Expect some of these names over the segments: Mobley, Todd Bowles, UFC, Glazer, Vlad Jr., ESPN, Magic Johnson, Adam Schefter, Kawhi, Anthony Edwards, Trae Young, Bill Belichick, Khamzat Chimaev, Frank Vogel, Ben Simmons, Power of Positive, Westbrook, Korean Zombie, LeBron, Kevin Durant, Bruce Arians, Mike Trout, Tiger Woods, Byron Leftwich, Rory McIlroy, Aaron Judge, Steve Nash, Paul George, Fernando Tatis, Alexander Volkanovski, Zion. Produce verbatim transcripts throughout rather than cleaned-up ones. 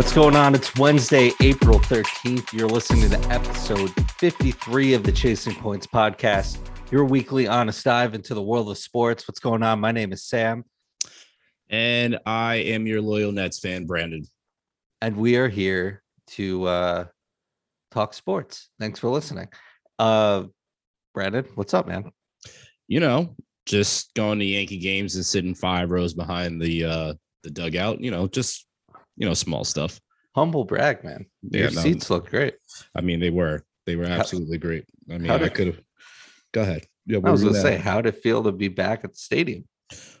What's going on? It's Wednesday, April thirteenth. You're listening to episode fifty-three of the Chasing Points podcast, your weekly honest dive into the world of sports. What's going on? My name is Sam. And I am your loyal Nets fan, Brandon. And we are here to uh, talk sports. Thanks for listening. Uh, Brandon, what's up, man? You know, just going to Yankee games and sitting five rows behind the uh, the dugout, you know, just... You know, small stuff. Humble brag, man. Yeah, Your no, seats look great. I mean, they were. They were absolutely how, great. I mean, did, I could have. Go ahead. Yeah, I was going to say, how'd it feel to be back at the stadium?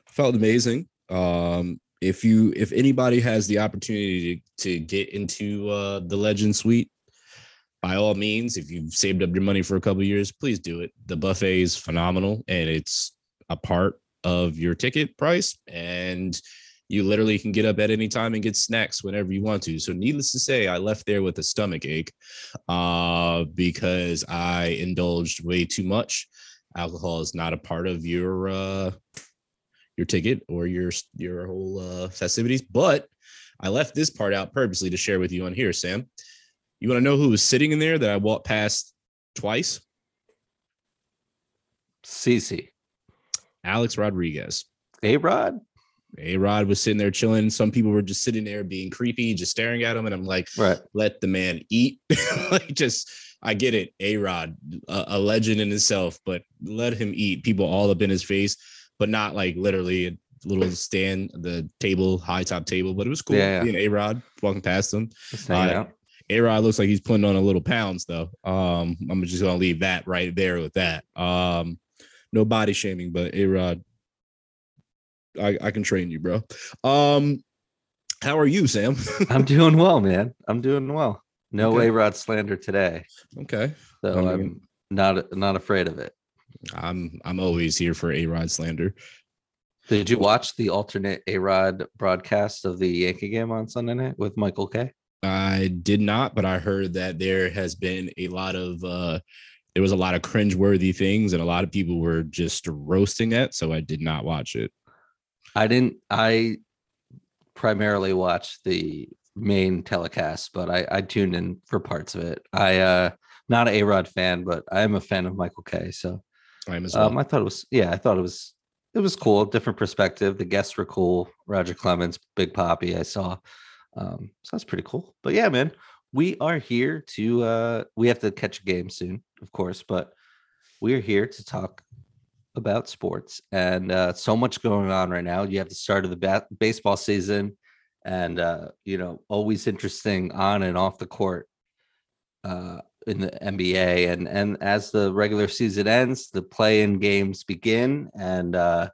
Felt amazing. Um, if you, if anybody has the opportunity to, to get into uh, the Legend Suite, by all means, if you've saved up your money for a couple of years, please do it. The buffet is phenomenal, and it's a part of your ticket price, and you literally can get up at any time and get snacks whenever you want to. So needless to say, I left there with a stomach ache uh, because I indulged way too much. Alcohol is not a part of your uh, your ticket or your your whole uh, festivities. But I left this part out purposely to share with you on here, Sam. You want to know who was sitting in there that I walked past twice? C C. Alex Rodriguez. Hey, Rod. A-Rod was sitting there chilling. Some people were just sitting there being creepy, just staring at him. And I'm like, right. Let the man eat. Like, just, I get it. A-Rod, a, a legend in itself, but let him eat. People all up in his face, but not like literally a little stand, the table, high top table. But it was cool. Yeah, yeah. A-Rod walking past him. Uh, A-Rod looks like he's putting on a little pounds, though. Um, I'm just going to leave that right there with that. Um, no body shaming, but A-Rod. I, I can train you, bro. Um, how are you, Sam? I'm doing well, man. I'm doing well. No okay. A-Rod slander today. Okay. So I mean, I'm not not afraid of it. I'm I'm always here for A-Rod slander. Did you watch the alternate A-Rod broadcast of the Yankee game on Sunday night with Michael Kay? I did not, but I heard that there has been a lot of uh there was a lot of cringeworthy things and a lot of people were just roasting it, so I did not watch it. I didn't, I primarily watched the main telecast, but I, I tuned in for parts of it. I, uh, not an A-Rod fan, but I am a fan of Michael Kay. So I am as well. Um, I thought it was, yeah, I thought it was, it was cool. Different perspective. The guests were cool. Roger Clemens, Big Poppy, I saw. Um, so that's pretty cool. But yeah, man, we are here to, uh, we have to catch a game soon, of course, but we're here to talk about sports, and uh so much going on right now. You have the start of the ba- baseball season, and uh you know, always interesting on and off the court uh in the N B A, and and as the regular season ends, the play-in games begin, and uh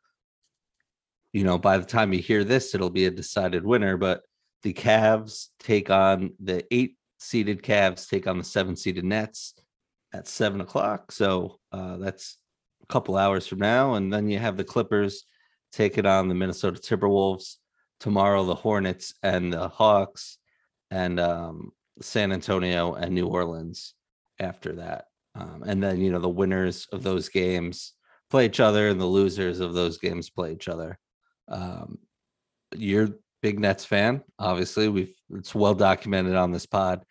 you know, by the time you hear this, it'll be a decided winner. But the Cavs take on the eight seeded Cavs take on the seven seeded Nets at seven o'clock, so uh that's couple hours from now. And then you have the Clippers taking on the Minnesota Timberwolves tomorrow, the Hornets and the Hawks, and um San Antonio and New Orleans after that. Um, and then, you know, the winners of those games play each other, and the losers of those games play each other. Um, you're a big Nets fan, obviously. We've it's well documented on this pod.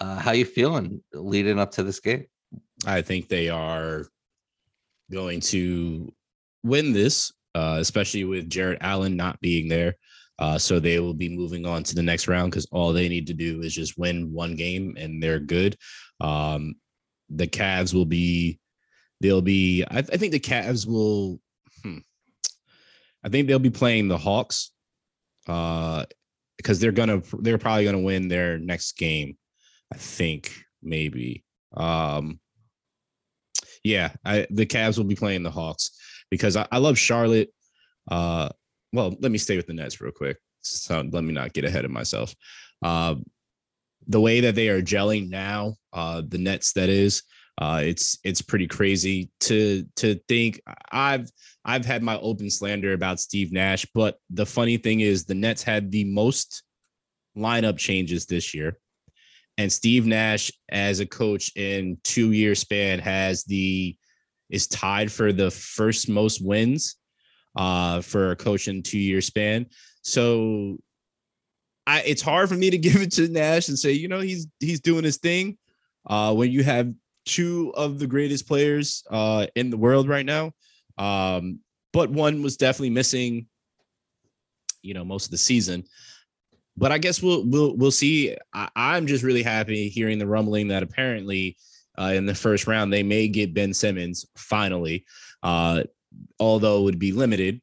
Uh, how you feeling leading up to this game? I think they are going to win this, uh, especially with Jarrett Allen not being there. Uh, so they will be moving on to the next round, because all they need to do is just win one game and they're good. Um, the Cavs will be, they'll be, I, I think the Cavs will, hmm, I think they'll be playing the Hawks, uh, because they're going to, they're probably going to win their next game. I think maybe, um, Yeah, I, the Cavs will be playing the Hawks, because I, I love Charlotte. Uh, well, let me stay with the Nets real quick. So let me not get ahead of myself. Uh, the way that they are gelling now, uh, the Nets, that is, uh, it's it's pretty crazy to to think. I've I've had my open slander about Steve Nash, but the funny thing is the Nets had the most lineup changes this year. And Steve Nash, as a coach in two-year span, has the is tied for the first most wins uh, for a coach in two-year span. So I, it's hard for me to give it to Nash and say, you know, he's he's doing his thing. Uh, when you have two of the greatest players uh, in the world right now, um, but one was definitely missing, you know, most of the season. But I guess we'll we'll we'll see. I, I'm just really happy hearing the rumbling that apparently uh, in the first round they may get Ben Simmons finally, uh, although it would be limited,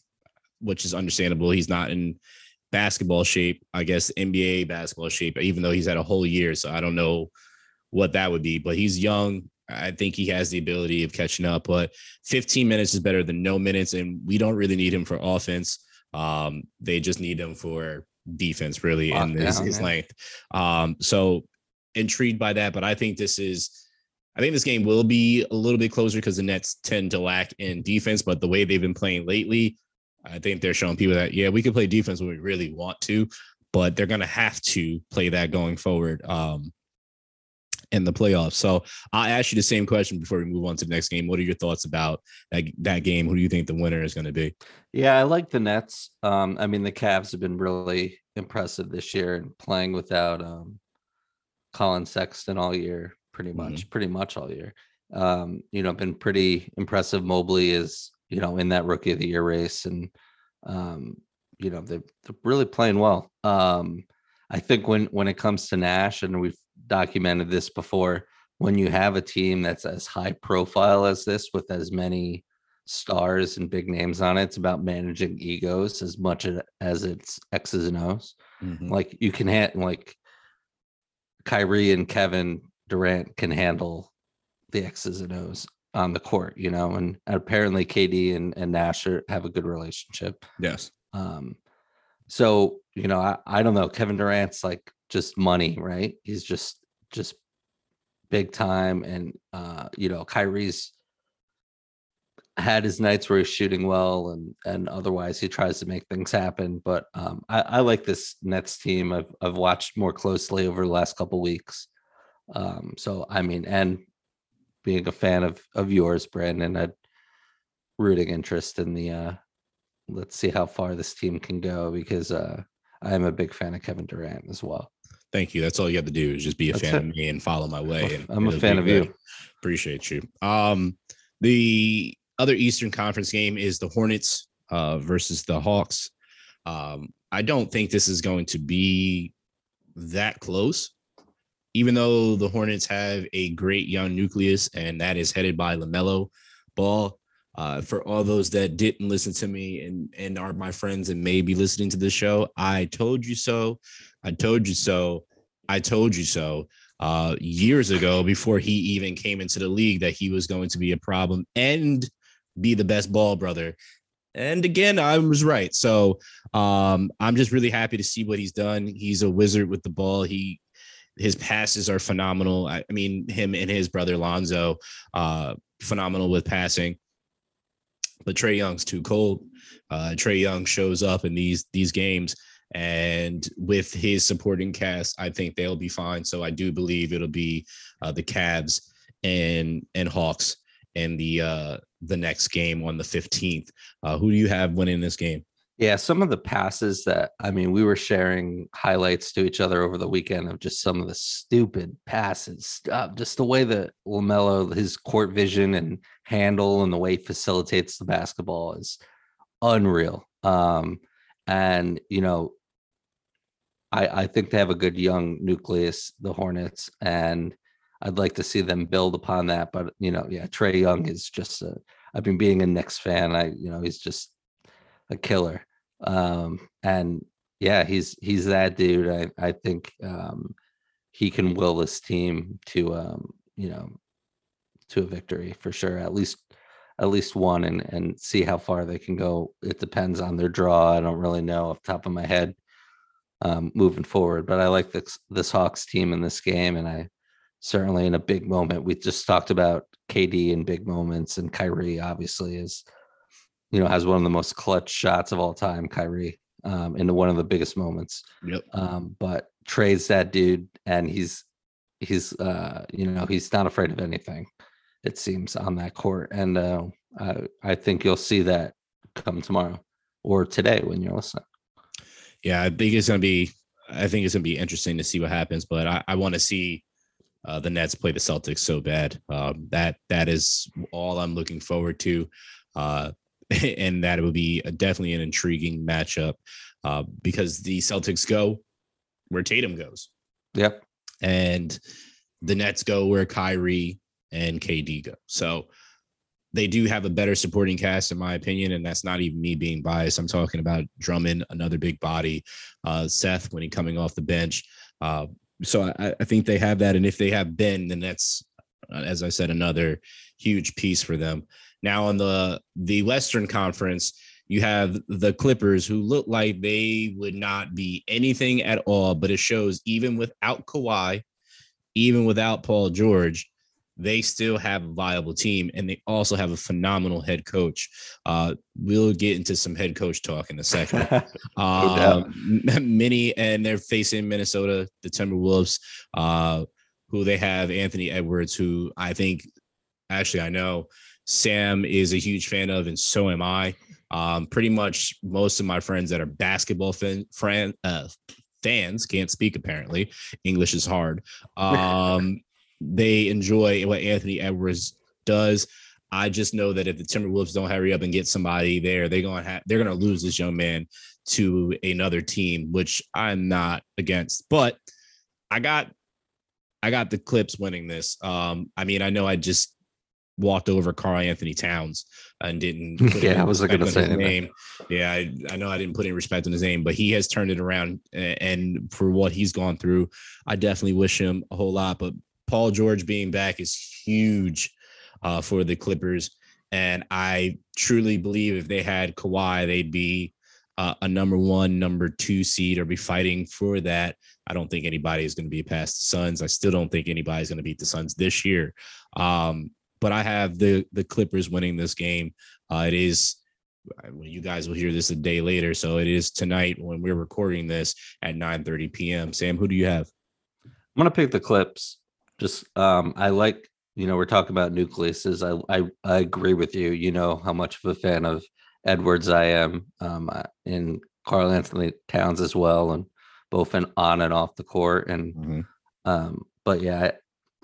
which is understandable. He's not in basketball shape, I guess N B A basketball shape, even though he's had a whole year. So I don't know what that would be, but he's young. I think he has the ability of catching up, but fifteen minutes is better than no minutes. And we don't really need him for offense. Um, they just need him for defense, really, Lock and down, his, his length. Um, so intrigued by that, but I think this is, I think this game will be a little bit closer because the Nets tend to lack in defense, but the way they've been playing lately, I think they're showing people that, yeah, we can play defense when we really want to, but they're going to have to play that going forward um, in the playoffs. So I'll ask you the same question before we move on to the next game. What are your thoughts about that, that game? Who do you think the winner is going to be? Yeah, I like the Nets. Um, I mean, the Cavs have been really impressive this year and playing without um, Colin Sexton all year, pretty much, mm-hmm. pretty much all year. Um, you know, been pretty impressive. Mobley is, you know, in that rookie of the year race, and um, you know, they're, they're really playing well. Um, I think when, when it comes to Nash, and we've documented this before, when you have a team that's as high profile as this with as many stars and big names on it, it's about managing egos as much as it's X's and O's. Mm-hmm. Like you can have, like Kyrie and Kevin Durant can handle the X's and O's on the court, you know, and apparently K D and, and Nash are, have a good relationship. Yes. Um, so, you know, I, I don't know. Kevin Durant's like just money, right? He's just, just big time. And, uh, you know, Kyrie's had his nights where he's shooting well and, and otherwise he tries to make things happen. But um, I, I like this Nets team. I've, I've watched more closely over the last couple of weeks. Um, so, I mean, and, being a fan of, of yours, Brandon, a rooting interest in the, uh, let's see how far this team can go, because uh, I'm a big fan of Kevin Durant as well. Thank you. That's all you have to do is just be a That's fan it. of me and follow my way. And I'm a fan of you. Appreciate you. Um, the other Eastern Conference game is the Hornets uh, versus the Hawks. Um, I don't think this is going to be that close. Even though the Hornets have a great young nucleus, and that is headed by LaMelo Ball. Uh, for all those that didn't listen to me and, and are my friends and may be listening to this show, I told you so. I told you so. I told you so uh, years ago, before he even came into the league, that he was going to be a problem and be the best ball brother. And again, I was right. So um, I'm just really happy to see what he's done. He's a wizard with the ball. He, His passes are phenomenal. I mean, him and his brother Lonzo, uh, phenomenal with passing. But Trae Young's too cold. Uh, Trae Young shows up in these these games, and with his supporting cast, I think they'll be fine. So I do believe it'll be uh, the Cavs and and Hawks in the uh, the next game on the fifteenth. Uh, who do you have winning this game? Yeah, some of the passes that, I mean, we were sharing highlights to each other over the weekend of just some of the stupid passes, uh, just the way that LaMelo, his court vision and handle and the way he facilitates the basketball is unreal. Um, and, you know, I, I think they have a good young nucleus, the Hornets, and I'd like to see them build upon that. But, you know, yeah, Trae Young is just, a, I've been being a Knicks fan. I, you know, he's just a killer. Um, and yeah, he's, he's that dude. I, I think um, he can will this team to, um, you know, to a victory for sure. At least, at least one, and, and see how far they can go. It depends on their draw. I don't really know off the top of my head um, moving forward, but I like this, this Hawks team in this game. And I certainly in a big moment, we just talked about K D in big moments, and Kyrie obviously is, you know, has one of the most clutch shots of all time, Kyrie, um, into one of the biggest moments. Yep. Um, but Trae's that dude, and he's, he's, uh, you know, he's not afraid of anything, it seems, on that court. And uh, I, I think you'll see that come tomorrow or today when you're listening. Yeah, I think it's going to be I think it's going to be interesting to see what happens, but I, I want to see uh, the Nets play the Celtics so bad. Um, that that is all I'm looking forward to, uh, and that it would be a, definitely an intriguing matchup uh, because the Celtics go where Tatum goes. Yep. And the Nets go where Kyrie and K D go. So they do have a better supporting cast, in my opinion, and that's not even me being biased. I'm talking about Drummond, another big body, uh, Seth when he's coming off the bench. Uh, so I, I think they have that, and if they have Ben, then that's, as I said, another huge piece for them. Now on the, the Western Conference, you have the Clippers, who look like they would not be anything at all, but it shows even without Kawhi, even without Paul George, they still have a viable team, and they also have a phenomenal head coach. Uh, we'll get into some head coach talk in a second. uh, many, and they're facing Minnesota, the Timberwolves, uh, who they have Anthony Edwards, who I think, actually I know, Sam is a huge fan of, and so am I. Um, pretty much most of my friends that are basketball fan, fan, uh, fans, can't speak apparently. English is hard. Um They enjoy what Anthony Edwards does. I just know that if the Timberwolves don't hurry up and get somebody there, they're going to ha- they're going to lose this young man to another team, which I'm not against. But I got I got the Clips winning this. Um, I mean, I know I just walked over Karl Anthony Towns and didn't. Yeah, I was looking to say his name. Yeah, I, I know I didn't put any respect on his name, but he has turned it around, and, and for what he's gone through, I definitely wish him a whole lot. But Paul George being back is huge uh, for the Clippers. And I truly believe if they had Kawhi, they'd be uh, a number one, number two seed or be fighting for that. I don't think anybody is going to be past the Suns. I still don't think anybody's going to beat the Suns this year. Um, but I have the, the Clippers winning this game. Uh, it is, well, you guys will hear this a day later. So it is tonight when we're recording this at nine thirty p.m. Sam, who do you have? I'm going to pick the Clips. Just, um, I like, you know, we're talking about nucleuses. I, I, I agree with you. You know how much of a fan of Edwards I am, um, and Karl Anthony Towns as well, and both in on and off the court. And, mm-hmm. um, but yeah,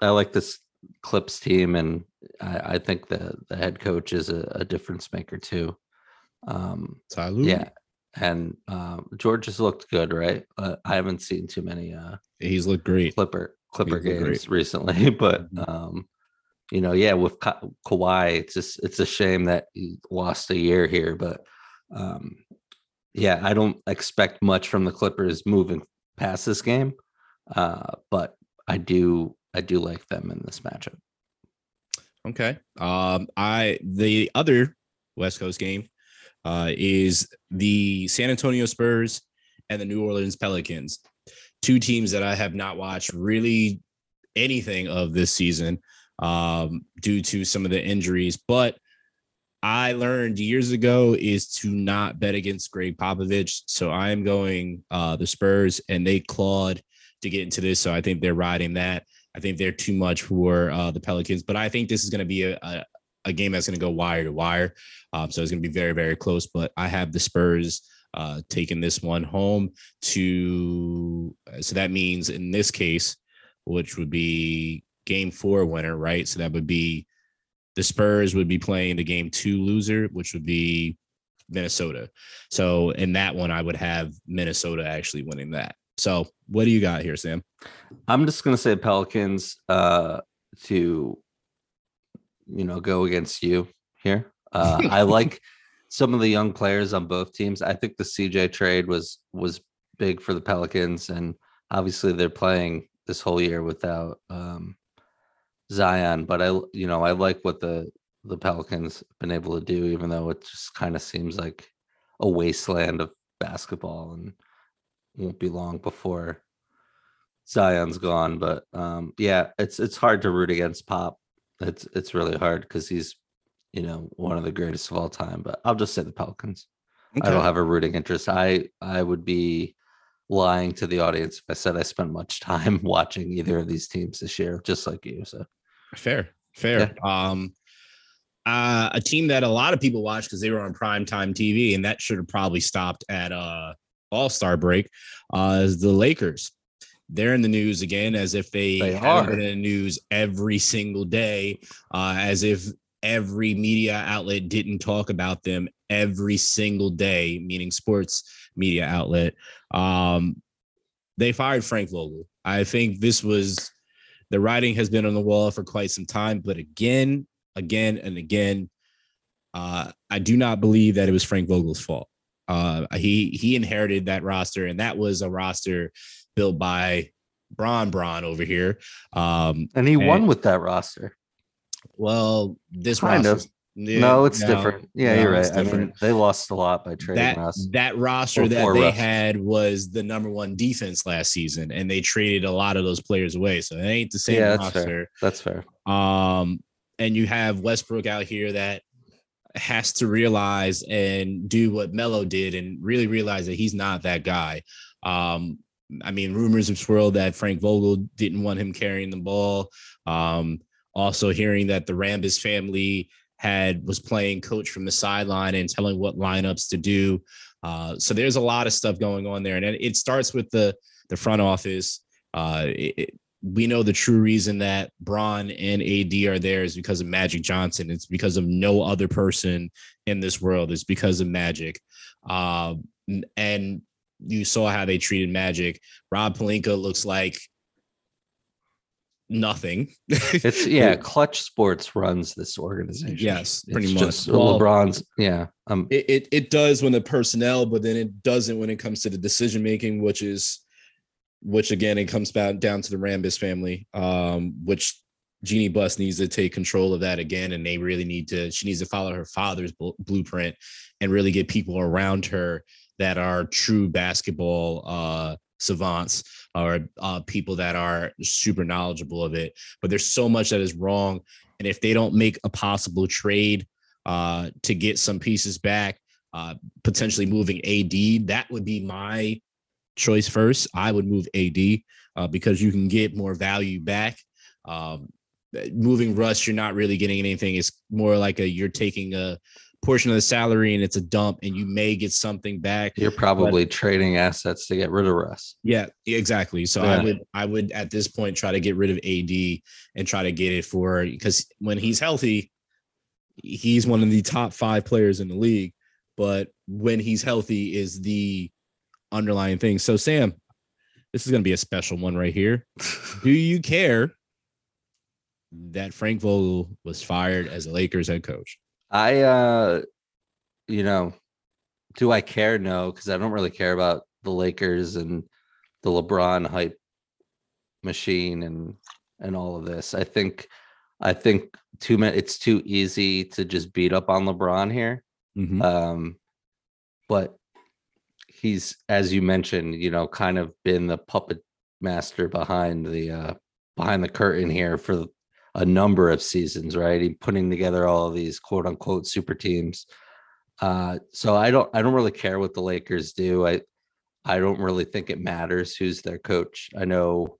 I, I like this Clips team, and I, I think the, the head coach is a, a difference maker too. Um, Salud. Yeah. And um, George has looked good, right? Uh, I haven't seen too many. Uh, he's looked great. Clipper. Clipper games great. recently, but um, you know, yeah, with Ka- Kawhi, it's just it's a shame that he lost a year here, but um, yeah, I don't expect much from the Clippers moving past this game, uh, but I do I do like them in this matchup. Okay, um, I the other West Coast game uh, is the San Antonio Spurs and the New Orleans Pelicans. Two teams that I have not watched really anything of this season um, due to some of the injuries. But I learned years ago is to not bet against Greg Popovich. So I am going uh, the Spurs, and they clawed to get into this. So I think they're riding that. I think they're too much for uh, the Pelicans. But I think this is going to be a, a, a game that's going to go wire to wire. Um, so it's going to be very, very close. But I have the Spurs Uh, taking this one home to, so that means in this case, which would be game four winner, right? So that would be the Spurs would be playing the game two loser, which would be Minnesota. So in that one, I would have Minnesota actually winning that. So what do you got here, Sam? I'm just going to say Pelicans uh, to, you know, go against you here. Uh, I like some of the young players on both teams. I think the C J trade was was big for the Pelicans, and obviously they're playing this whole year without um, Zion. But I, you know, I like what the the Pelicans have been able to do, even though it just kind of seems like a wasteland of basketball, and it won't be long before Zion's gone. But um, yeah, it's it's hard to root against Pop. It's it's really hard because he's, you know, one of the greatest of all time, but I'll just say the Pelicans. Okay. I don't have a rooting interest. I, I would be lying to the audience if I said I spent much time watching either of these teams this year, just like you. So fair, fair. Yeah. Um, uh, a team that a lot of people watched because they were on primetime T V, and that should have probably stopped at uh, All-Star break, uh, is the Lakers. They're in the news again, as if they, they are been in the news every single day, uh, as if every media outlet didn't talk about them every single day, meaning sports media outlet. Um, they fired Frank Vogel. I think this was the writing has been on the wall for quite some time, but again, again, and again, uh, I do not believe that it was Frank Vogel's fault. Uh, he, he inherited that roster, and that was a roster built by Bron Bron over here. Um, and he and, won with that roster. Well, this kind roster, of. Yeah, no, it's no, different. Yeah, no, you're right. I mean, they lost a lot by trading that roster. That roster that they Russ. had was the number one defense last season, and they traded a lot of those players away. So it ain't the same yeah, that's roster. Fair. That's fair. Um, and you have Westbrook out here that has to realize and do what Melo did and really realize that he's not that guy. Um, I mean, rumors have swirled that Frank Vogel didn't want him carrying the ball. Um, also hearing that the Rambis family had was playing coach from the sideline and telling what lineups to do. Uh, so there's a lot of stuff going on there. And it starts with the, the front office. Uh, it, it, we know the true reason that Bron and A D are there is because of Magic Johnson. It's because of no other person in this world. It's because of Magic. Uh, and you saw how they treated Magic. Rob Pelinka looks like nothing. It's yeah, Clutch Sports runs this organization. Yes, pretty it's much. Just well, LeBron's yeah. Um, it, it it does when the personnel, but then it doesn't when it comes to the decision making, which is which again it comes back down to the Rambis family, um, which Jeannie Buss needs to take control of that again, and they really need to. She needs to follow her father's bl- blueprint and really get people around her that are true basketball uh, savants. Or uh, people that are super knowledgeable of it, but there's so much that is wrong. And if they don't make a possible trade uh, to get some pieces back, uh, potentially moving A D, that would be my choice first. I would move A D uh, because you can get more value back. Um, moving Russ, you're not really getting anything. It's more like a, you're taking a portion of the salary and it's a dump and you may get something back. You're probably but, trading assets to get rid of Russ. Yeah, exactly. So yeah. I would, I would at this point try to get rid of A D and try to get it for, because when he's healthy, he's one of the top five players in the league, but when he's healthy is the underlying thing. So Sam, this is going to be a special one right here. Do you care that Frank Vogel was fired as a Lakers head coach? I, uh, you know, do I care? No, because I don't really care about the Lakers and the LeBron hype machine and and all of this. I think, I think too many. It's too easy to just beat up on LeBron here. Mm-hmm. Um, but he's, as you mentioned, you know, kind of been the puppet master behind the uh, behind the curtain here for the, a number of seasons, right? He's putting together all of these quote unquote super teams. Uh, so I don't, I don't really care what the Lakers do. I, I don't really think it matters who's their coach. I know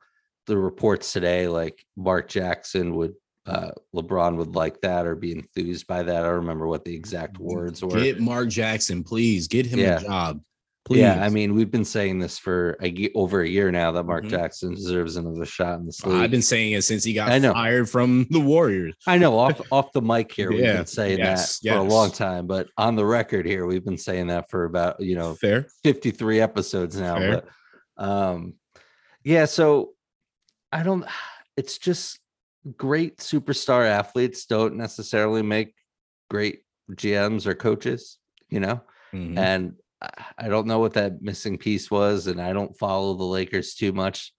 the reports today, like Mark Jackson would, uh, LeBron would like that or be enthused by that. I don't remember what the exact words were. Get Mark Jackson, please get him yeah. a job. Please. Yeah, I mean, we've been saying this for a, over a year now that Mark mm-hmm. Jackson deserves another shot in this league. I've been saying it since he got I know. fired from the Warriors. I know, off off the mic here, we've yeah. been saying yes. that yes. for a long time, but on the record here, we've been saying that for about, you know, Fair. fifty-three episodes now. Fair. But um, yeah, so I don't, it's just great superstar athletes don't necessarily make great G Ms or coaches, you know, mm-hmm. and I don't know what that missing piece was, and I don't follow the Lakers too much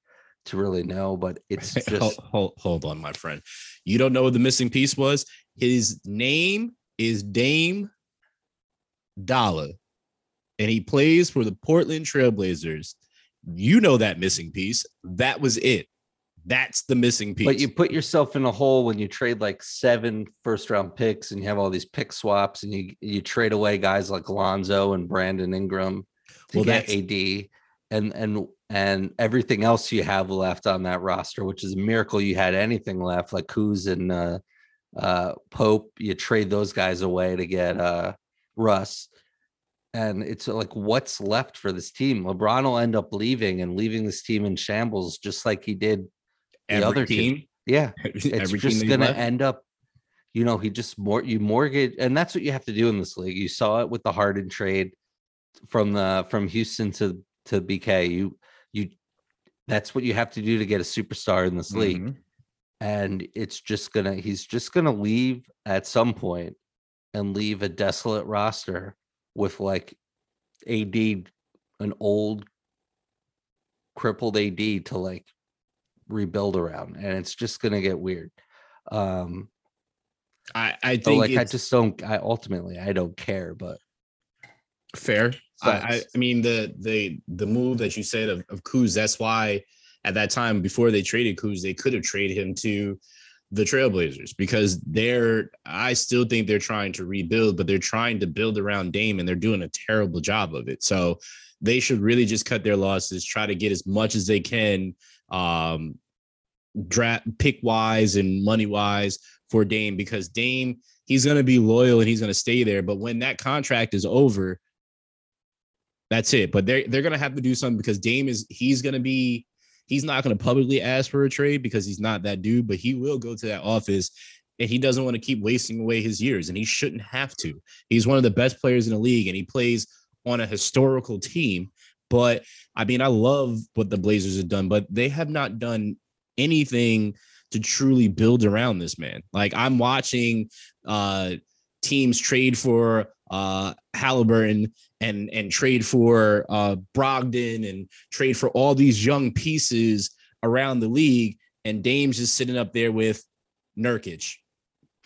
to really know, but it's just... hold, hold, hold on, my friend. You don't know what the missing piece was? His name is Dame Dollar, and he plays for the Portland Trailblazers. You know that missing piece. That was it. That's the missing piece. But you put yourself in a hole when you trade like seven first round picks and you have all these pick swaps and you, you trade away guys like Lonzo and Brandon Ingram to well, get A D and, and, and everything else you have left on that roster, which is a miracle you had anything left, like Kuz and uh, uh, Pope. You trade those guys away to get uh, Russ. And it's like, what's left for this team? LeBron will end up leaving and leaving this team in shambles, just like he did the Every other team. team. Yeah, it's just going to end up, you know, he just more you mortgage. And that's what you have to do in this league. You saw it with the Harden trade from the from Houston to to B K. You you that's what you have to do to get a superstar in this league. Mm-hmm. And it's just going to he's just going to leave at some point and leave a desolate roster with like A D, an old crippled A D to like rebuild around, and it's just gonna get weird. Um, I I think so, like I just don't. I ultimately I don't care, but fair. I, I I mean the the the move that you said of of Kuz. That's why at that time before they traded Kuz, they could have traded him to the Trailblazers, because they're I still think they're trying to rebuild, but they're trying to build around Dame and they're doing a terrible job of it. So they should really just cut their losses, try to get as much as they can um, draft pick wise and money wise for Dame, because Dame, he's going to be loyal and he's going to stay there. But when that contract is over, that's it. But they're, they're going to have to do something, because Dame is he's going to be he's not going to publicly ask for a trade because he's not that dude, but he will go to that office, and he doesn't want to keep wasting away his years, and he shouldn't have to. He's one of the best players in the league, and he plays on a historical team. But I mean, I love what the Blazers have done, but they have not done anything to truly build around this man. Like, I'm watching uh, teams trade for uh, Halliburton and and trade for uh, Brogdon and trade for all these young pieces around the league. And Dame's just sitting up there with Nurkic,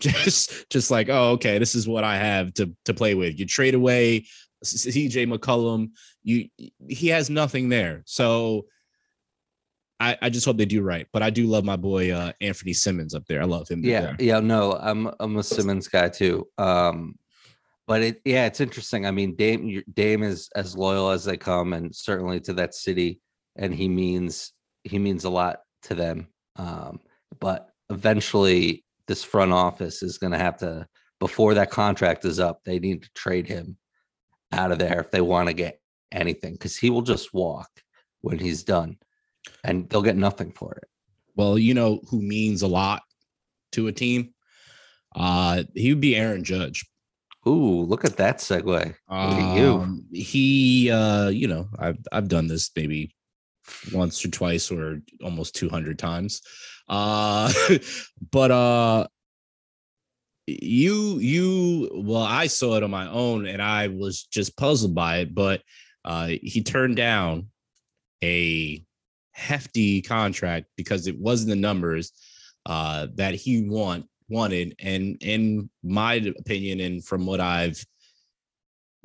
just just like, oh, okay, this is what I have to, to play with. You trade away C J McCollum. You he has nothing there. So I, I just hope they do right. But I do love my boy uh, Anthony Simmons up there. I love him. Yeah, yeah, no, I'm I'm a Simmons guy too. Um, But it, yeah, it's interesting. I mean, Dame Dame is as loyal as they come, and certainly to that city, and he means he means a lot to them. Um, but eventually, this front office is going to have to, before that contract is up, they need to trade him out of there if they want to get anything, because he will just walk when he's done, and they'll get nothing for it. Well, you know who means a lot to a team? Uh, he would be Aaron Judge. Ooh, look at that segue. Um, you. He, uh, you know, I've, I've done this maybe once or twice or almost two hundred times. Uh, but uh, you, you, well, I saw it on my own and I was just puzzled by it, but uh, he turned down a hefty contract because it wasn't the numbers uh, that he wanted. wanted. And in my opinion, and from what I've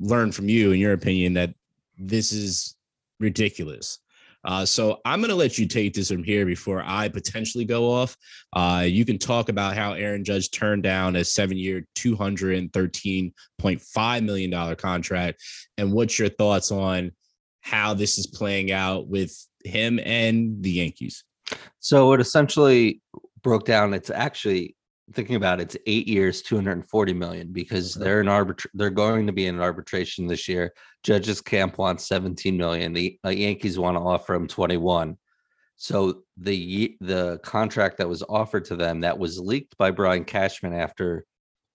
learned from you and your opinion, that this is ridiculous. Uh, so I'm going to let you take this from here before I potentially go off. Uh, you can talk about how Aaron Judge turned down a seven-year, two hundred thirteen point five million dollars contract, and what's your thoughts on how this is playing out with him and the Yankees. So it essentially broke down. It's actually thinking about it, it's eight years, two hundred forty million, because they're in arbitra- they're going to be in arbitration this year. Judge's camp wants seventeen million. The uh, Yankees want to offer him twenty-one. So the the contract that was offered to them, that was leaked by Brian Cashman after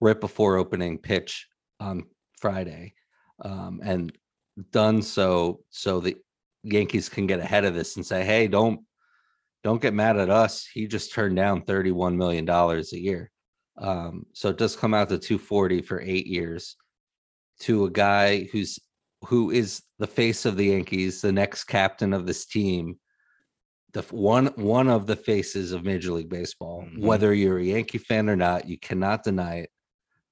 right before opening pitch on Friday, um, and done so so the Yankees can get ahead of this and say, hey, don't Don't get mad at us. He just turned down thirty-one million dollars a year. Um, so it does come out to two hundred forty for eight years to a guy who's who is the face of the Yankees, the next captain of this team, the one one of the faces of Major League Baseball. Mm-hmm. Whether you're a Yankee fan or not, you cannot deny it.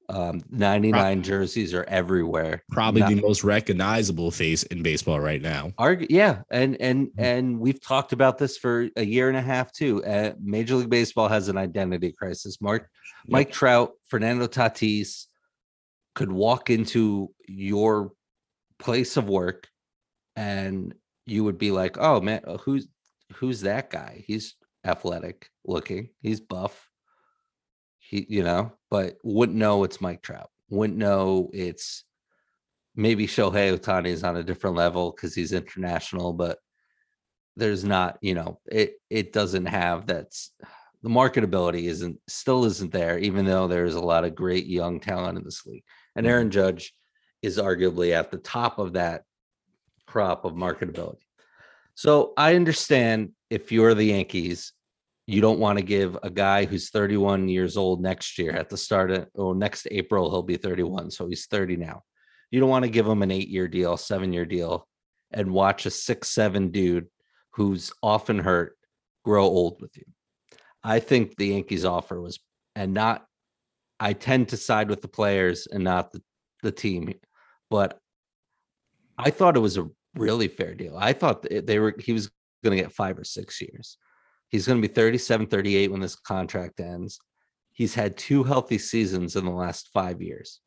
Um, ninety-nine probably, jerseys are everywhere. Probably Not, the most recognizable face in baseball right now. Argu- yeah, and and and we've talked about this for a year and a half too. Uh, Major League Baseball has an identity crisis. Mark, Mike yep. Trout, Fernando Tatis could walk into your place of work, and you would be like, "Oh man, who's who's that guy? He's athletic looking. He's buff." He, you know, but wouldn't know it's Mike Trout, wouldn't know it's maybe Shohei Ohtani is on a different level because he's international, but there's not, you know, it it doesn't have that. The marketability isn't still isn't there, even though there's a lot of great young talent in this league. And Aaron Judge is arguably at the top of that crop of marketability. So I understand if you're the Yankees, you don't want to give a guy who's thirty-one years old next year at the start of, or next April, he'll be thirty-one. So he's thirty now. You don't want to give him an eight year deal, seven year deal and watch a six, seven dude who's often hurt grow old with you. I think the Yankees offer was, and not, I tend to side with the players and not the, the team, but I thought it was a really fair deal. I thought they were, he was going to get five or six years. He's going to be thirty-seven, thirty-eight when this contract ends. He's had two healthy seasons in the last five years,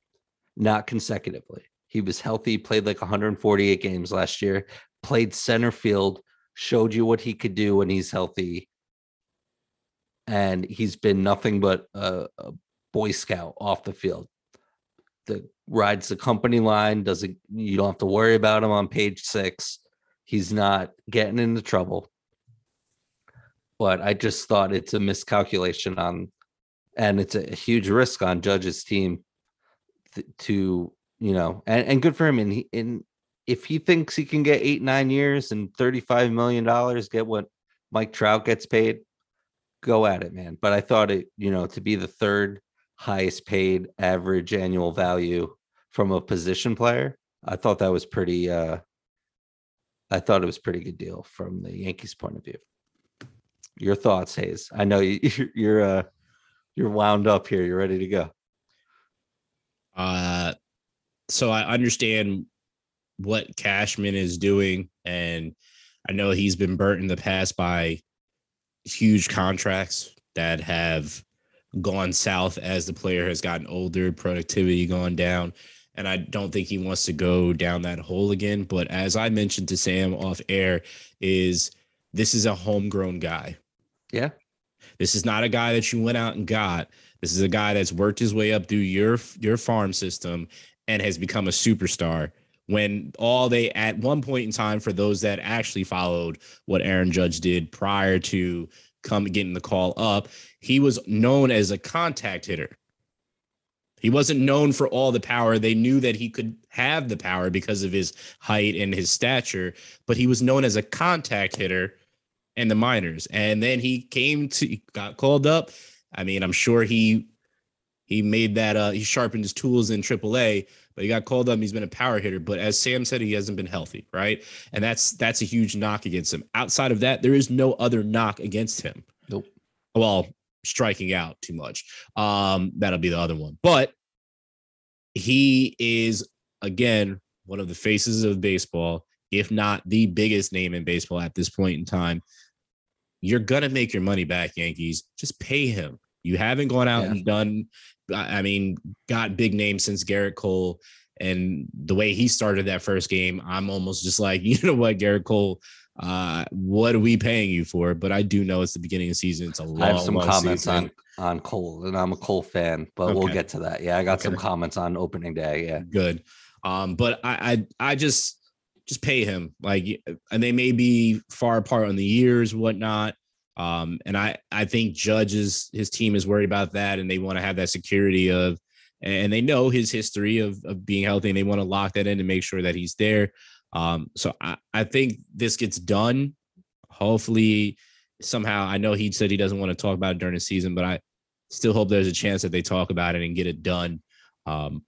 not consecutively. He was healthy, played like one hundred forty-eight games last year, played center field, showed you what he could do when he's healthy. And he's been nothing but a, a Boy Scout off the field. The rides the company line, doesn't, you don't have to worry about him on page six. He's not getting into trouble. But I just thought it's a miscalculation on, and it's a huge risk on Judge's team th- to, you know, and, and good for him. And, he, and if he thinks he can get eight, nine years and thirty-five million dollars, get what Mike Trout gets paid, go at it, man. But I thought it, you know, to be the third highest paid average annual value from a position player, I thought that was pretty, uh, I thought it was a pretty good deal from the Yankees' point of view. Your thoughts, Hayes? I know you, you're uh, you're wound up here. You're ready to go. Uh, so I understand what Cashman is doing, and I know he's been burnt in the past by huge contracts that have gone south as the player has gotten older, productivity gone down, and I don't think he wants to go down that hole again. But as I mentioned to Sam off air, is this is a homegrown guy. Yeah. This is not a guy that you went out and got. This is a guy that's worked his way up through your, your farm system and has become a superstar when all they, at one point in time, for those that actually followed what Aaron Judge did prior to come getting the call up, he was known as a contact hitter. He wasn't known for all the power. They knew that he could have the power because of his height and his stature, but he was known as a contact hitter in the minors. And then he came to, got called up. I mean, I'm sure he he made that, uh, he sharpened his tools in triple A, but he got called up and he's been a power hitter. But as Sam said, he hasn't been healthy, right? And that's that's a huge knock against him. Outside of that, there is no other knock against him. Nope. Well, striking out too much. Um, that'll be the other one. But he is, again, one of the faces of baseball, if not the biggest name in baseball at this point in time. You're going to make your money back, Yankees. Just pay him. You haven't gone out yeah. and done, I mean, got big names since Gerrit Cole. And the way he started that first game, I'm almost just like, you know what, Gerrit Cole, Uh, what are we paying you for? But I do know it's the beginning of the season. It's a long, I have some long comments season. on on Cole, and I'm a Cole fan, but okay. We'll get to that. Yeah, I got okay. some comments on opening day. Yeah, good. Um, but I, I I just just pay him, like, and they may be far apart on the years, whatnot. Um, and I I think Judge's his team is worried about that, and they want to have that security of, and they know his history of of being healthy, and they want to lock that in and make sure that he's there. Um, so I, I think this gets done. Hopefully somehow, I know he said he doesn't want to talk about it during the season, but I still hope there's a chance that they talk about it and get it done. Um,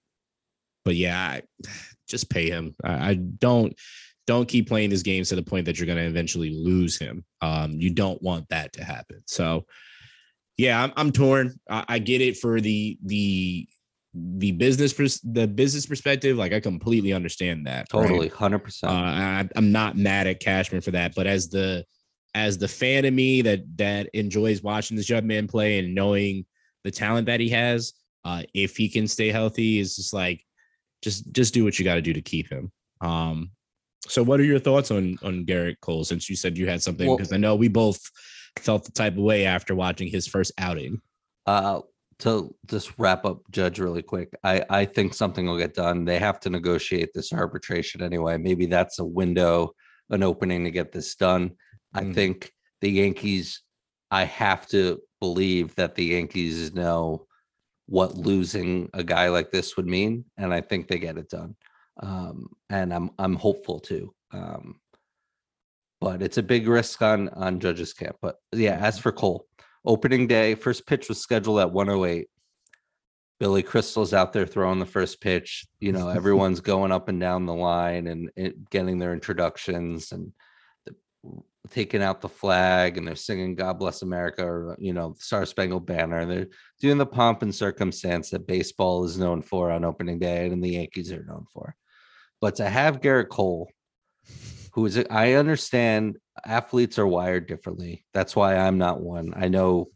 but yeah, I, just pay him. I, I don't, don't keep playing these games to the point that you're going to eventually lose him. Um, you don't want that to happen. So yeah, I'm, I'm torn. I, I get it for the, the, the business, pers- the business perspective, like I completely understand that. Totally, hundred right? uh, percent. I'm not mad at Cashman for that, but as the as the fan of me that that enjoys watching this young man play and knowing the talent that he has, uh, if he can stay healthy, is just like, just just do what you got to do to keep him. Um, so, what are your thoughts on on Gerrit Cole? Since you said you had something, because well, I know we both felt the type of way after watching his first outing. Uh, to just wrap up Judge really quick, I, I think something will get done. They have to negotiate this arbitration anyway. Maybe that's a window, an opening to get this done. I mm. think the Yankees, I have to believe that the Yankees know what losing a guy like this would mean, and I think they get it done. Um, and I'm I'm hopeful too. Um, but it's a big risk on on Judge's camp. But yeah, as for Cole, opening day, first pitch was scheduled at one oh eight. Billy Crystal's out there throwing the first pitch. You know, everyone's going up and down the line and it, getting their introductions and the, taking out the flag, and they're singing "God Bless America" or, you know, Star Spangled Banner. They're doing the pomp and circumstance that baseball is known for on opening day and the Yankees are known for. But to have Gerrit Cole, who is, I understand athletes are wired differently. That's why I'm not one. I know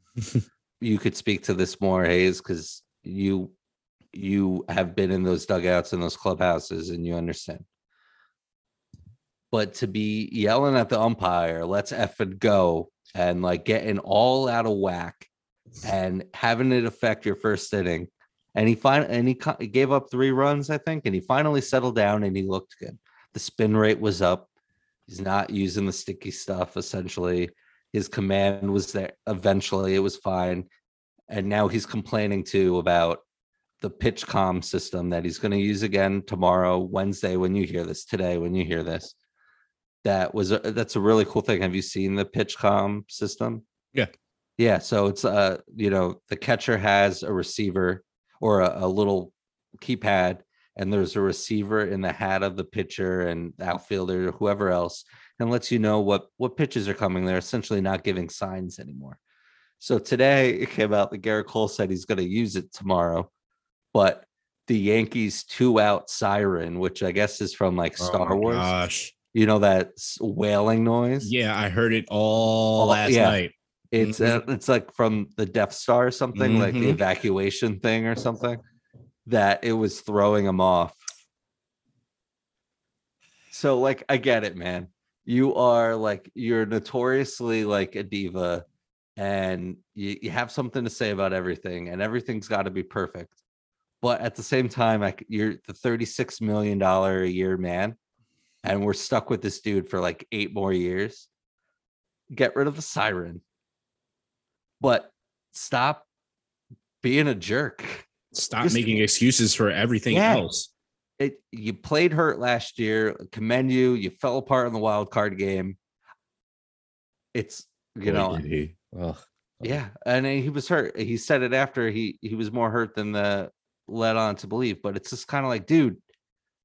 you could speak to this more, Hayes, because you, you have been in those dugouts and those clubhouses and you understand. But to be yelling at the umpire, "Let's effing go," and like getting all out of whack and having it affect your first inning. And he finally, and he gave up three runs, I think, and he finally settled down and he looked good. The spin rate was up. He's not using the sticky stuff, essentially. His command was there. Eventually, it was fine. And now he's complaining, too, about the pitch comm system that he's going to use again tomorrow, Wednesday, when you hear this, today, when you hear this. That was a, that's a really cool thing. Have you seen the pitch comm system? Yeah. Yeah, so it's, uh, you know, the catcher has a receiver or a, a little keypad, and there's a receiver in the hat of the pitcher and the outfielder or whoever else, and lets you know what, what pitches are coming. They're essentially not giving signs anymore. So today it came out that Gerrit Cole said he's going to use it tomorrow, but the Yankees two out siren, which I guess is from like Star oh Wars, gosh. You know, that wailing noise. Yeah. I heard it all last yeah. night. It's, mm-hmm. uh, it's like from the Death Star or something, mm-hmm. like the evacuation thing or something. That it was throwing him off. So, like, I get it, man. You are, like, you're notoriously, like, a diva, and you, you have something to say about everything, and everything's got to be perfect. But at the same time, like, you're the thirty-six million dollars a year man, and we're stuck with this dude for, like, eight more years. Get rid of the siren. But stop being a jerk. Stop Just, making excuses for everything yeah. else. It, you played hurt last year. Commend you. You fell apart in the wild card game. It's, you Boy, know, he. Ugh. yeah. And he was hurt. He said it after he, he was more hurt than the led on to believe. But it's just kind of like, dude,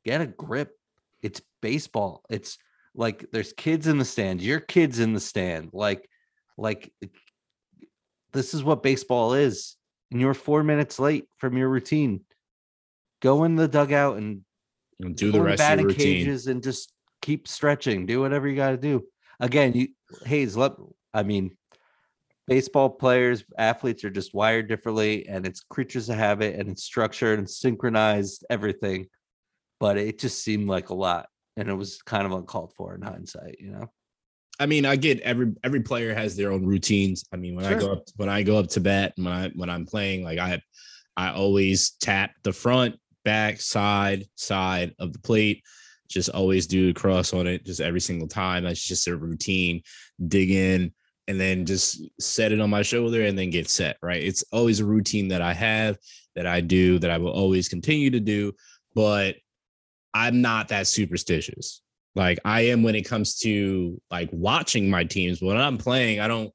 get a grip. It's baseball. It's like there's kids in the stand. Your kid's in the stand. Like, like this is what baseball is. And you're four minutes late from your routine. Go in the dugout and, and do the rest of your routine. Cages and just keep stretching. Do whatever you got to do. Again, you Hayes. Let, I mean, baseball players, athletes are just wired differently, and it's creatures of habit, and it's structured and synchronized everything. But it just seemed like a lot, and it was kind of uncalled for in hindsight, you know. I mean, I get every every player has their own routines. I mean, when sure. I go up when I go up to bat, when I when I'm playing, like I I always tap the front, back, side, side of the plate. Just always do the cross on it, just every single time. That's just a routine. Dig in and then just set it on my shoulder and then get set. Right. It's always a routine that I have, that I do, that I will always continue to do. But I'm not that superstitious. Like I am when it comes to like watching my teams. When I'm playing, I don't,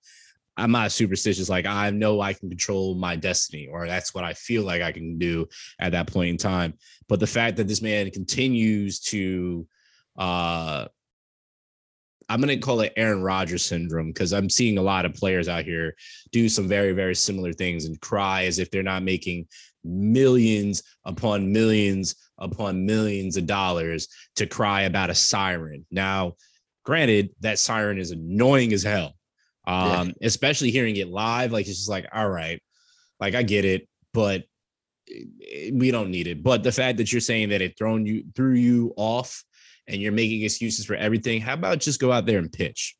I'm not superstitious. Like I know I can control my destiny, or that's what I feel like I can do at that point in time. But the fact that this man continues to, uh, I'm going to call it Aaron Rodgers syndrome, because I'm seeing a lot of players out here do some very, very similar things and cry as if they're not making millions upon millions upon millions of dollars to cry about a siren. Now, granted, that siren is annoying as hell, um, yeah. especially hearing it live. Like, it's just like, all right, like I get it, but we don't need it. But the fact that you're saying that it thrown you threw you off and you're making excuses for everything, how about just go out there and pitch?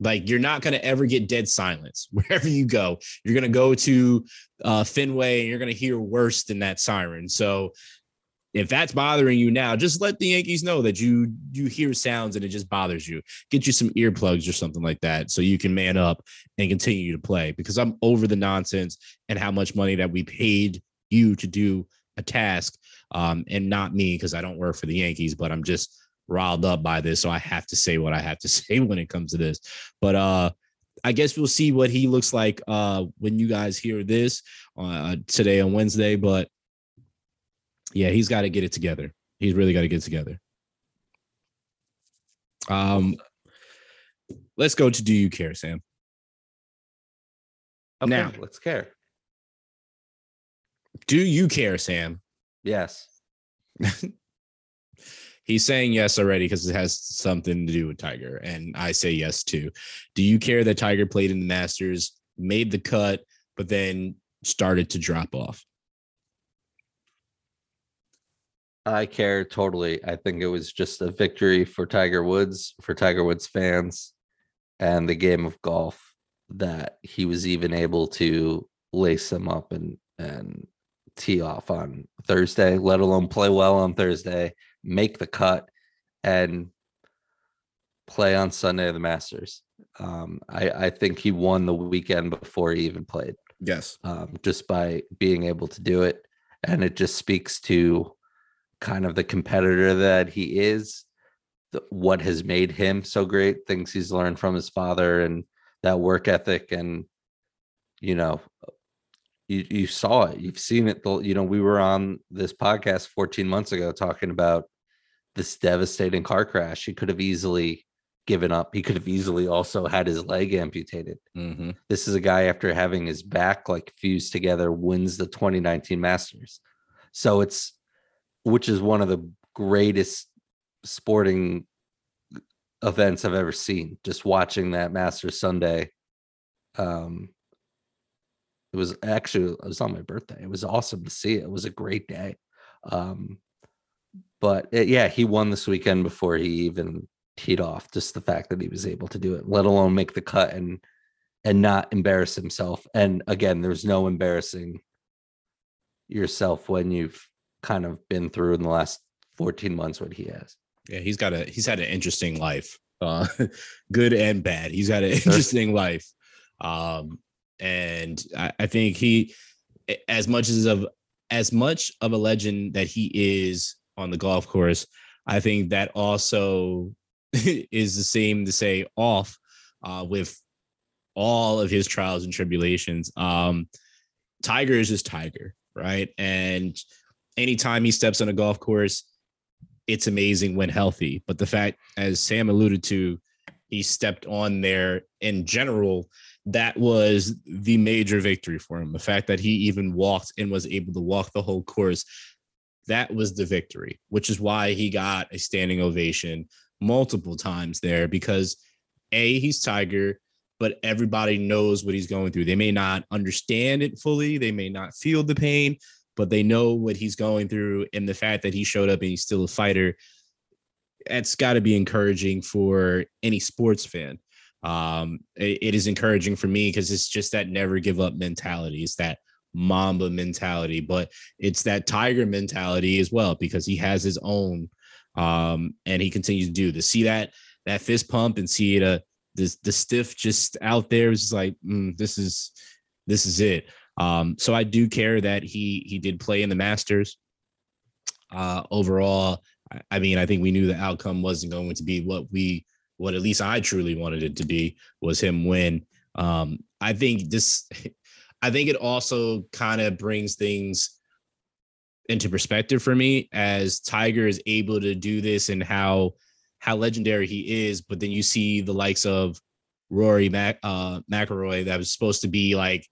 Like, you're not going to ever get dead silence wherever you go. You're going to go to uh, Fenway and you're going to hear worse than that siren. So if that's bothering you now, just let the Yankees know that you you hear sounds and it just bothers you. Get you some earplugs or something like that so you can man up and continue to play, because I'm over the nonsense and how much money that we paid you to do a task, um, and not me, because I don't work for the Yankees, but I'm just riled up by this. So I have to say what I have to say when it comes to this. But uh, I guess we'll see what he looks like uh, when you guys hear this uh, today on Wednesday. But yeah, he's got to get it together. He's really got to get it together. Um, let's go to Do You Care, Sam? Okay, now, let's care. Do you care, Sam? Yes. He's saying yes already because it has something to do with Tiger, and I say yes too. Do you care that Tiger played in the Masters, made the cut, but then started to drop off? I care totally. I think it was just a victory for Tiger Woods, for Tiger Woods fans, and the game of golf that he was even able to lace them up and and tee off on Thursday, let alone play well on Thursday, make the cut, and play on Sunday of the Masters. Um, I, I think he won the weekend before he even played. Yes. Um, just by being able to do it. And it just speaks to kind of the competitor that he is, the, what has made him so great, things he's learned from his father and that work ethic. And, you know, You you saw it. You've seen it. You know, we were on this podcast fourteen months ago talking about this devastating car crash. He could have easily given up. He could have easily also had his leg amputated. Mm-hmm. This is a guy, after having his back like fused together, wins the twenty nineteen Masters. So it's, which is one of the greatest sporting events I've ever seen. Just watching that Masters Sunday. Um, It was actually, it was on my birthday. It was awesome to see. It, it was a great day. Um, but it, yeah, he won this weekend before he even teed off. Just the fact that he was able to do it, let alone make the cut and and not embarrass himself. And again, there's no embarrassing yourself when you've kind of been through in the last fourteen months what he has. Yeah, he's got a he's had an interesting life, uh, good and bad. He's had an interesting life. Um, And I, I think he, as much as of as much of a legend that he is on the golf course, I think that also is the same to say off uh, with all of his trials and tribulations. Um, Tiger is just Tiger, right? And anytime he steps on a golf course, it's amazing when healthy. But the fact, as Sam alluded to, he stepped on there in general. That was the major victory for him. The fact that he even walked and was able to walk the whole course, that was the victory, which is why he got a standing ovation multiple times there, because A, he's Tiger, but everybody knows what he's going through. They may not understand it fully. They may not feel the pain, but they know what he's going through. And the fact that he showed up and he's still a fighter, that's got to be encouraging for any sports fan. Um, it, it is encouraging for me because it's just that never give up mentality. It's that Mamba mentality, but it's that Tiger mentality as well, because he has his own, um, and he continues to do to see that, that fist pump and see the, this, the stiff just out there is just like, mm, this is, this is it. Um, so I do care that he, he did play in the Masters. Uh, overall, I, I mean, I think we knew the outcome wasn't going to be what we, what at least I truly wanted it to be, was him win. Um, I think this, I think it also kind of brings things into perspective for me as Tiger is able to do this and how, how legendary he is. But then you see the likes of Rory Mac, uh, McIlroy that was supposed to be like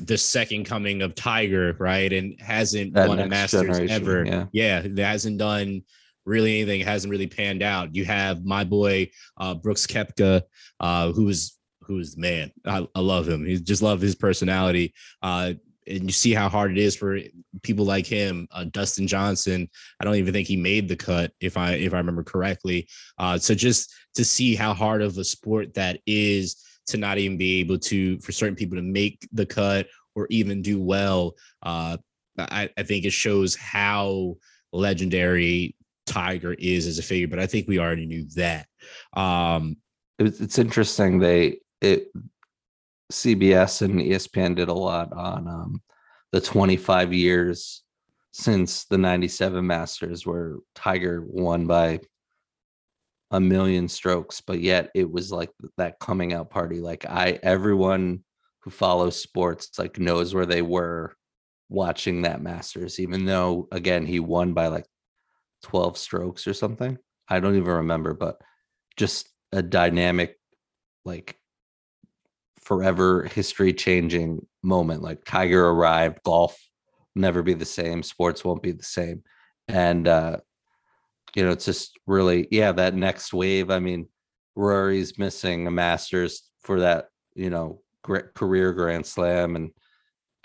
the second coming of Tiger, right? And hasn't that won a Masters ever. Yeah. yeah, that hasn't done really anything, hasn't really panned out. You have my boy, uh, Brooks Koepka, uh, who's, who's the man. I, I love him. He just love his personality. Uh, and you see how hard it is for people like him. Uh, Dustin Johnson, I don't even think he made the cut, if I if I remember correctly. Uh, so just to see how hard of a sport that is to not even be able to, for certain people to make the cut or even do well, uh, I, I think it shows how legendary Tiger is as a figure. But I think we already knew that. Um, it's, it's interesting. They it. C B S and E S P N did a lot on um, the twenty-five years since the ninety-seven Masters, where Tiger won by a million strokes, but yet it was like that coming out party. Like I, everyone who follows sports like knows where they were watching that Masters, even though again he won by like twelve strokes or something. I don't even remember, but just a dynamic, like, forever history changing moment. Like Tiger arrived, golf will never be the same, sports won't be the same. And uh you know, it's just really, yeah, that next wave. I mean, Rory's missing a Masters for that, you know, great career Grand Slam, and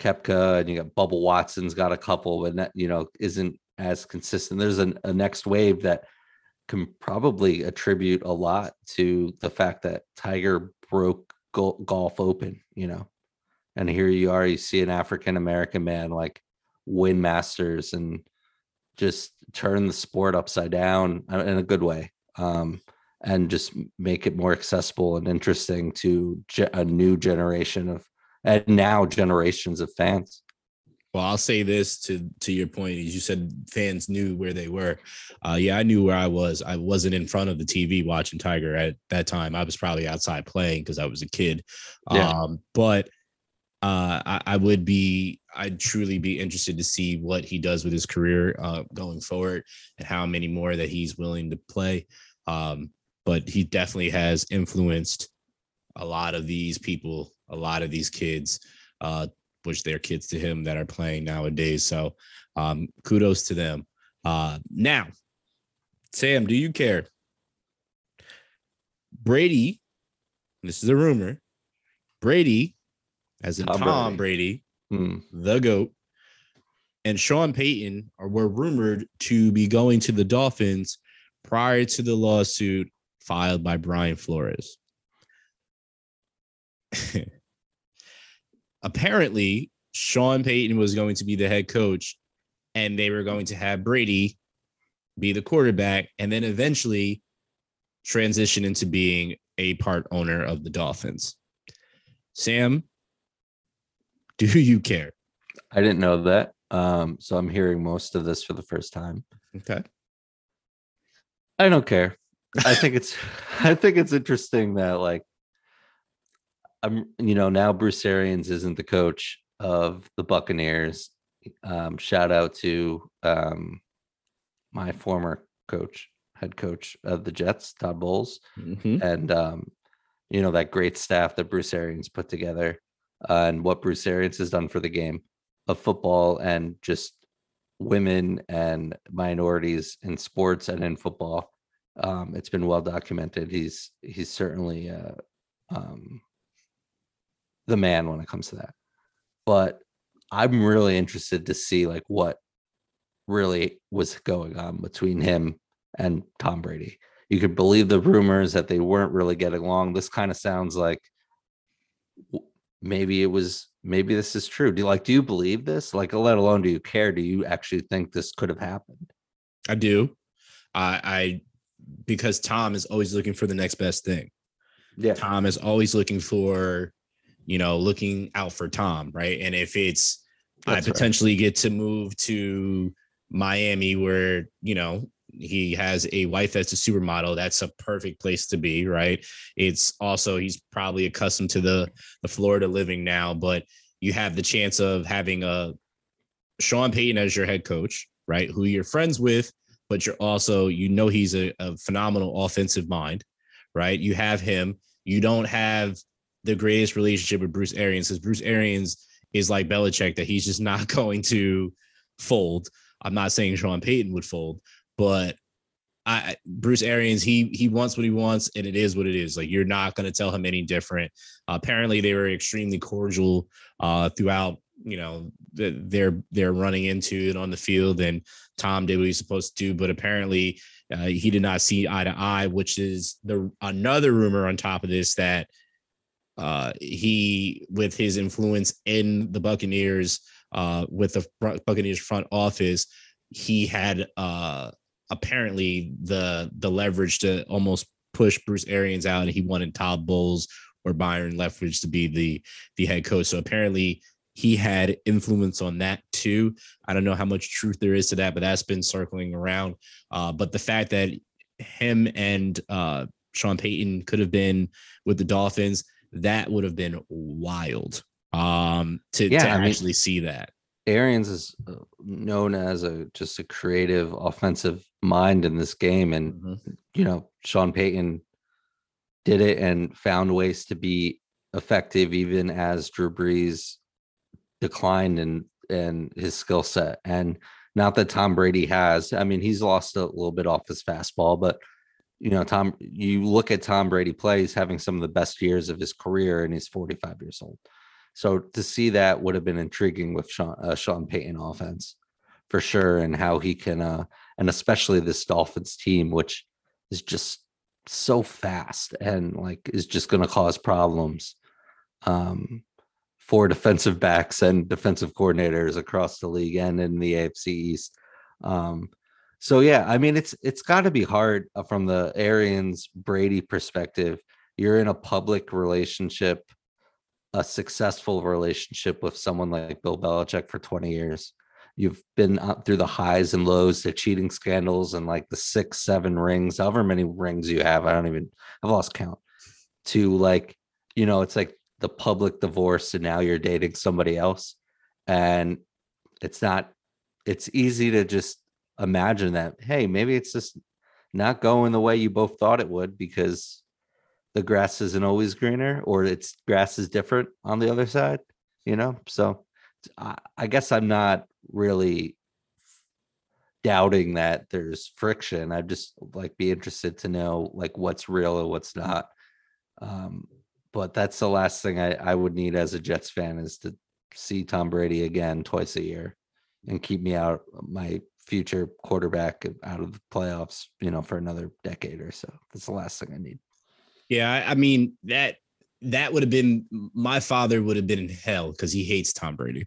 Koepka, and you got Bubba Watson's got a couple, but that, you know, isn't as consistent. There's an, a next wave that can probably attribute a lot to the fact that Tiger broke golf open, you know, and here you are, you see an African-American man like win Masters and just turn the sport upside down in a good way, um, and just make it more accessible and interesting to ge- a new generation of, and now generations of fans. Well, I'll say this to to your point, as you said, fans knew where they were. Uh, yeah, I knew where I was. I wasn't in front of the T V watching Tiger at that time. I was probably outside playing because I was a kid. Yeah. Um, but uh, I, I would be, I'd truly be interested to see what he does with his career uh, going forward and how many more that he's willing to play. Um, but he definitely has influenced a lot of these people, a lot of these kids, uh, which they're kids to him that are playing nowadays. So um, kudos to them. Uh, now, Sam, do you care? Brady, this is a rumor, Brady, as in Tom, Tom Brady, Brady hmm. the GOAT, and Sean Payton are, were rumored to be going to the Dolphins prior to the lawsuit filed by Brian Flores. Apparently, Sean Payton was going to be the head coach, and they were going to have Brady be the quarterback, and then eventually transition into being a part owner of the Dolphins. Sam, do you care? I didn't know that, um, so I'm hearing most of this for the first time. Okay, I don't care. I think it's, I think it's interesting that, like, I'm, you know, now Bruce Arians isn't the coach of the Buccaneers. Um, shout out to um, my former coach, head coach of the Jets, Todd Bowles, mm-hmm. and um, you know, that great staff that Bruce Arians put together, uh, and what Bruce Arians has done for the game of football and just women and minorities in sports and in football. Um, it's been well documented. He's he's certainly. Uh, um, the man when it comes to that. But I'm really interested to see like what really was going on between him and Tom Brady. You could believe the rumors that they weren't really getting along. This kind of sounds like maybe it was, maybe this is true. Do you like, do you believe this? Like, let alone, do you care? Do you actually think this could have happened? I do. I, I because Tom is always looking for the next best thing. Yeah. Tom is always looking for, you know, looking out for Tom, right? And if it's, That's I potentially right. get to move to Miami where, you know, he has a wife that's a supermodel, that's a perfect place to be, right? It's also, he's probably accustomed to the, the Florida living now, but you have the chance of having a Sean Payton as your head coach, right? Who you're friends with, but you're also, you know, he's a, a phenomenal offensive mind, right? You have him, you don't have the greatest relationship with Bruce Arians, because Bruce Arians is like Belichick, that he's just not going to fold. I'm not saying Sean Payton would fold, but I, Bruce Arians, he he wants what he wants, and it is what it is. Like, you're not going to tell him any different. Uh, apparently, they were extremely cordial uh, throughout, you know, the, their their running into and on the field, and Tom did what he's supposed to do, but apparently uh, he did not see eye to eye, which is the another rumor on top of this that uh, he, with his influence in the Buccaneers, uh, with the Buccaneers front office, he had uh, apparently the the leverage to almost push Bruce Arians out, and he wanted Todd Bowles or Byron Leftwich to be the the head coach. So apparently he had influence on that too. I don't know how much truth there is to that, but that's been circling around. Uh, but the fact that him and uh, Sean Payton could have been with the Dolphins, that would have been wild um, to, yeah, to actually I mean, see that. Arians is known as a just a creative offensive mind in this game. And, mm-hmm. you know, Sean Payton did it and found ways to be effective, even as Drew Brees declined in, in his skill set. And not that Tom Brady has, I mean, he's lost a little bit off his fastball, but, you know, Tom, you look at Tom Brady plays having some of the best years of his career, and he's forty-five years old. So to see that would have been intriguing with Sean, uh, Sean Payton offense for sure. And how he can, uh, and especially this Dolphins team, which is just so fast and like is just going to cause problems um, for defensive backs and defensive coordinators across the league and in the A F C East. Um, so, yeah, I mean, it's it's got to be hard from the Arians Brady perspective. You're in a public relationship, a successful relationship with someone like Bill Belichick for twenty years. You've been up through the highs and lows, the cheating scandals, and like the six, seven rings, however many rings you have. I don't even, I've lost count. To like, you know, it's like the public divorce, and now you're dating somebody else. And it's not, it's easy to just imagine that, hey, maybe it's just not going the way you both thought it would, because the grass isn't always greener, or it's grass is different on the other side, you know? So I, I guess I'm not really doubting that there's friction. I'd just like be interested to know like what's real and what's not. Um, But that's the last thing I, I would need as a Jets fan, is to see Tom Brady again twice a year and keep me out, my future quarterback, out of the playoffs, you know, for another decade or so. That's the last thing I need. Yeah, I mean, that that would have been, my father would have been in hell because he hates Tom Brady.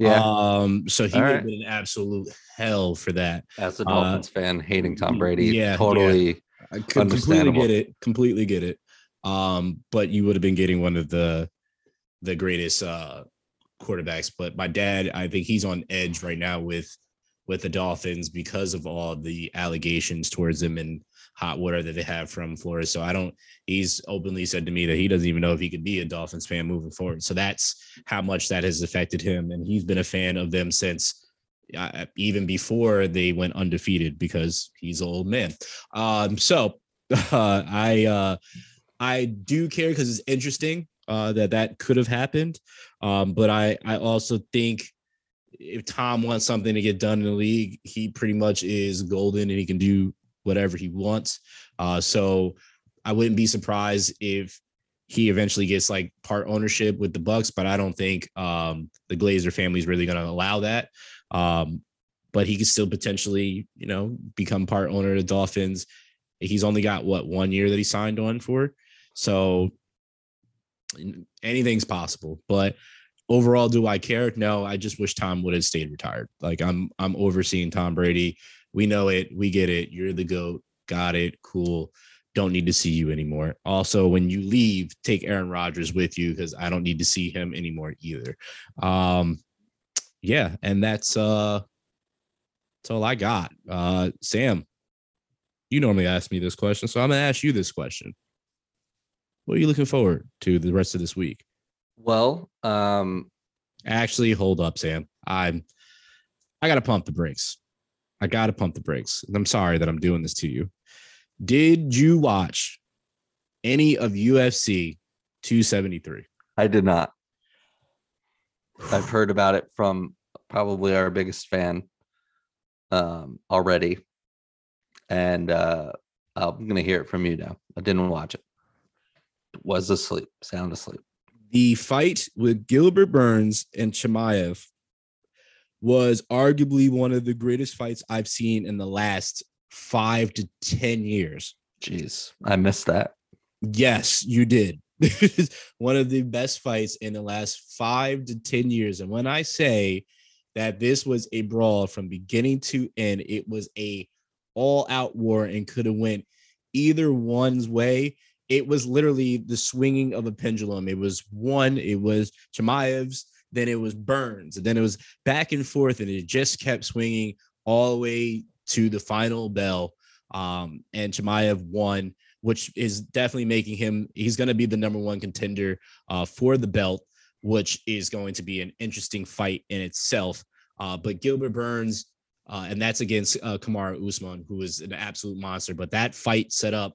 Yeah. Um, so he All would right. have been in absolute hell for that. As a Dolphins uh, fan, hating Tom Brady, yeah, totally yeah. Completely get it. Completely get it. Um, but you would have been getting one of the the greatest uh, quarterbacks. But my dad, I think he's on edge right now with with the Dolphins because of all the allegations towards him and hot water that they have from Flores. So I don't, he's openly said to me that he doesn't even know if he could be a Dolphins fan moving forward. So that's how much that has affected him. And he's been a fan of them since uh, even before they went undefeated, because he's an old man. Um, so uh, I, uh, I do care because it's interesting uh, that that could have happened. Um, but I, I also think if Tom wants something to get done in the league, he pretty much is golden and he can do whatever he wants. Uh, so I wouldn't be surprised if he eventually gets like part ownership with the Bucks, but I don't think um, the Glazer family is really going to allow that. Um, but he could still potentially, you know, become part owner of the Dolphins. He's only got what, one year that he signed on for. So anything's possible, but overall, do I care? No, I just wish Tom would have stayed retired. Like I'm, I'm overseeing Tom Brady. We know it. We get it. You're the GOAT. Got it. Cool. Don't need to see you anymore. Also, when you leave, take Aaron Rodgers with you, because I don't need to see him anymore either. Um, yeah. And that's, uh, that's all I got. Uh, Sam, you normally ask me this question, so I'm going to ask you this question. What are you looking forward to the rest of this week? Well, um, actually, hold up, Sam. I'm, I got to pump the brakes. I got to pump the brakes. And I'm sorry that I'm doing this to you. Did you watch any of U F C two seventy-three? I did not. I've heard about it from probably our biggest fan um, already. and uh, I'm going to hear it from you now. I didn't watch it. It was asleep, sound asleep. The fight with Gilbert Burns and Chimaev was arguably one of the greatest fights I've seen in the last five to ten years. Jeez, I missed that. Yes, you did. One of the best fights in the last five to ten years. And when I say that this was a brawl from beginning to end, it was a all-out war and could have went either one's way. It was literally the swinging of a pendulum. It was one, it was Chimaev's, then it was Burns, and then it was back and forth, and it just kept swinging all the way to the final bell. Um, and Chimaev won, which is definitely making him, he's going to be the number one contender uh, for the belt, which is going to be an interesting fight in itself. Uh, but Gilbert Burns, uh, and that's against uh, Kamaru Usman, who is an absolute monster. But that fight set up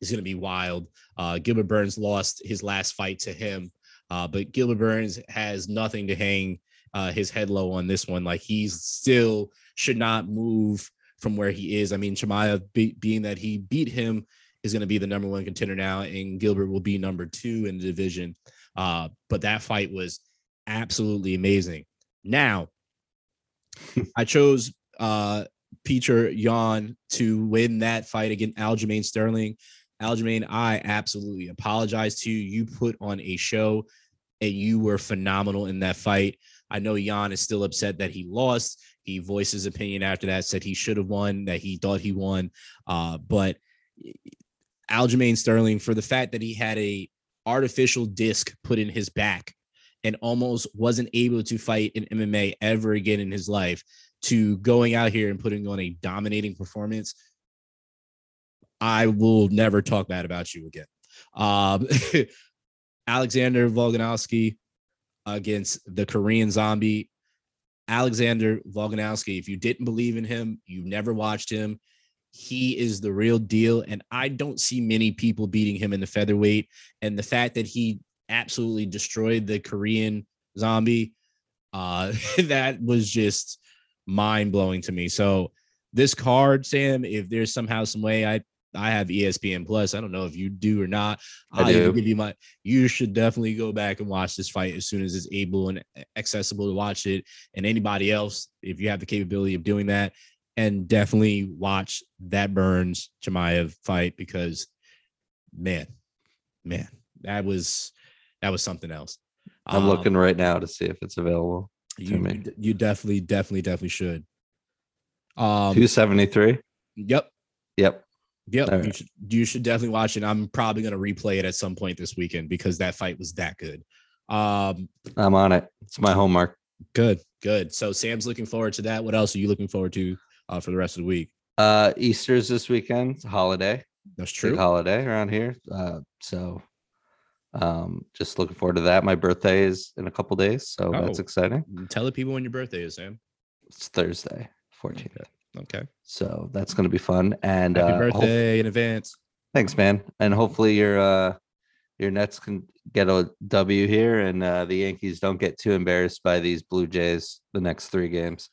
is going to be wild. Uh, Gilbert Burns lost his last fight to him. Uh, but Gilbert Burns has nothing to hang uh, his head low on this one. Like, he still should not move from where he is. I mean, Chimaev, be- being that he beat him, is going to be the number one contender now, and Gilbert will be number two in the division. Uh, but that fight was absolutely amazing. Now, I chose uh, Peter Yan to win that fight against Aljamain Sterling. Aljamain, I absolutely apologize to you. You put on a show, and you were phenomenal in that fight. I know Yan is still upset that he lost. He voiced his opinion after that, said he should have won, that he thought he won. Uh, but Aljamain Sterling, for the fact that he had a artificial disc put in his back and almost wasn't able to fight in M M A ever again in his life, to going out here and putting on a dominating performance, I will never talk bad about you again. Um, Alexander Volkanovski against the Korean Zombie. Alexander Volkanovski, if you didn't believe in him, you never watched him. He is the real deal, and I don't see many people beating him in the featherweight. And the fact that he absolutely destroyed the Korean Zombie, uh, that was just mind-blowing to me. So this card, Sam, if there's somehow some way, I I have E S P N Plus. I don't know if you do or not. I'll I do. Give you my. You should definitely go back and watch this fight as soon as it's able and accessible to watch it. And anybody else, if you have the capability of doing that, and definitely watch that Burns Chimaev fight, because man, man, that was that was something else. I'm um, looking right now to see if it's available. You, me. you definitely, definitely, definitely should. Um, two seventy-three. Yep. Yep. Yep. Right. You should, you should definitely watch it. I'm probably going to replay it at some point this weekend because that fight was that good. Um, I'm on it. It's my homework. Good. Good. So Sam's looking forward to that. What else are you looking forward to uh, for the rest of the week? Uh, Easter's this weekend. It's a holiday. That's true. Big holiday around here. Uh, so um, just looking forward to that. My birthday is in a couple days, so oh. that's exciting. Tell the people when your birthday is, Sam. It's Thursday, fourteenth. Okay. Okay. So that's going to be fun. And happy uh, birthday ho- in advance. Thanks, man. And hopefully your uh, your Nets can get a W here, and uh, the Yankees don't get too embarrassed by these Blue Jays the next three games.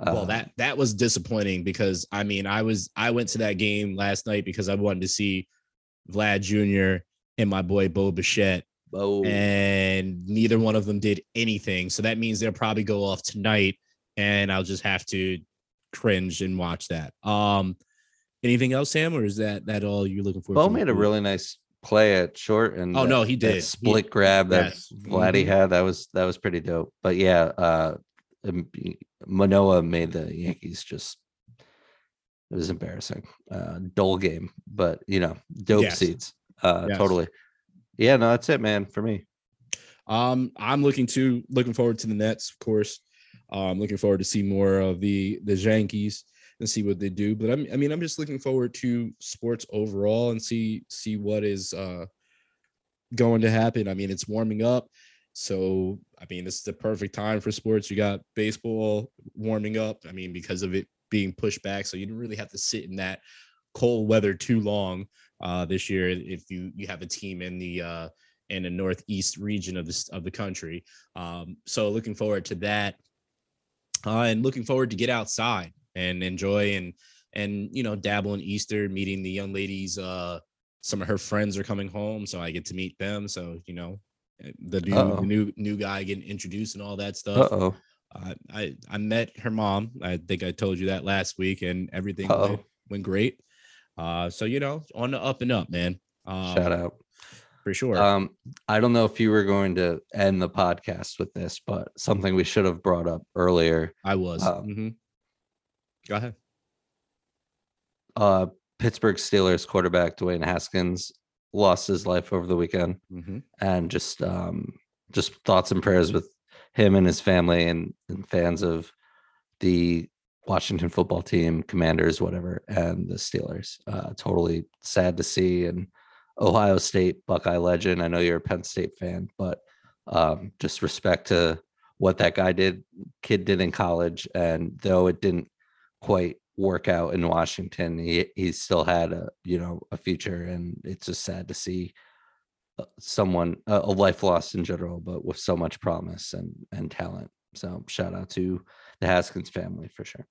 Uh, well, that that was disappointing because I mean I was I went to that game last night because I wanted to see Vlad Junior and my boy Bo Bichette, Bo. and neither one of them did anything. So that means they'll probably go off tonight, and I'll just have to cringe and watch that. Um, anything else, Sam, or is that that all you're looking for? Bo made a really nice play at short, and oh that, no, he did that split he, grab that yes. Vladdy mm-hmm. had. That was that was pretty dope. But yeah, uh, Manoa made the Yankees just. It was embarrassing, uh, dull game, but you know, dope yes. seeds. Uh, yes. Totally. Yeah, no, that's it, man, for me. Um, I'm looking to looking forward to the Nets, of course. Uh, I'm looking forward to see more of the the Yankees and see what they do. But I'm, I mean, I'm just looking forward to sports overall and see see what is uh, going to happen. I mean, it's warming up, so I mean, this is the perfect time for sports. You got baseball warming up. I mean, because of it being pushed back, so you don't really have to sit in that cold weather too long uh, this year if you you have a team in the uh, in the northeast region of this of the country. Um, so looking forward to that. Uh, and looking forward to get outside and enjoy and and, you know, dabble in Easter, meeting the young ladies. Uh, some of her friends are coming home, so I get to meet them. So, you know, the new Uh-oh. new new guy getting introduced and all that stuff. Uh-oh. Uh, I, I met her mom. I think I told you that last week, and everything went, went great. Uh, so, you know, on the up and up, man. Um, Shout out. For sure. Um, I don't know if you were going to end the podcast with this, but something we should have brought up earlier. I was. Um, mm-hmm. Go ahead. Uh, Pittsburgh Steelers quarterback Dwayne Haskins lost his life over the weekend, mm-hmm. and just um, just thoughts and prayers with him and his family, and, and fans of the Washington football team, Commanders, whatever, and the Steelers. Uh, totally sad to see. And Ohio State Buckeye legend. I know you're a Penn State fan, but um, just respect to what that guy did, kid did in college. And though it didn't quite work out in Washington, he he still had a you know a future. And it's just sad to see someone a, a life lost in general, but with so much promise and and talent. So shout out to the Haskins family for sure.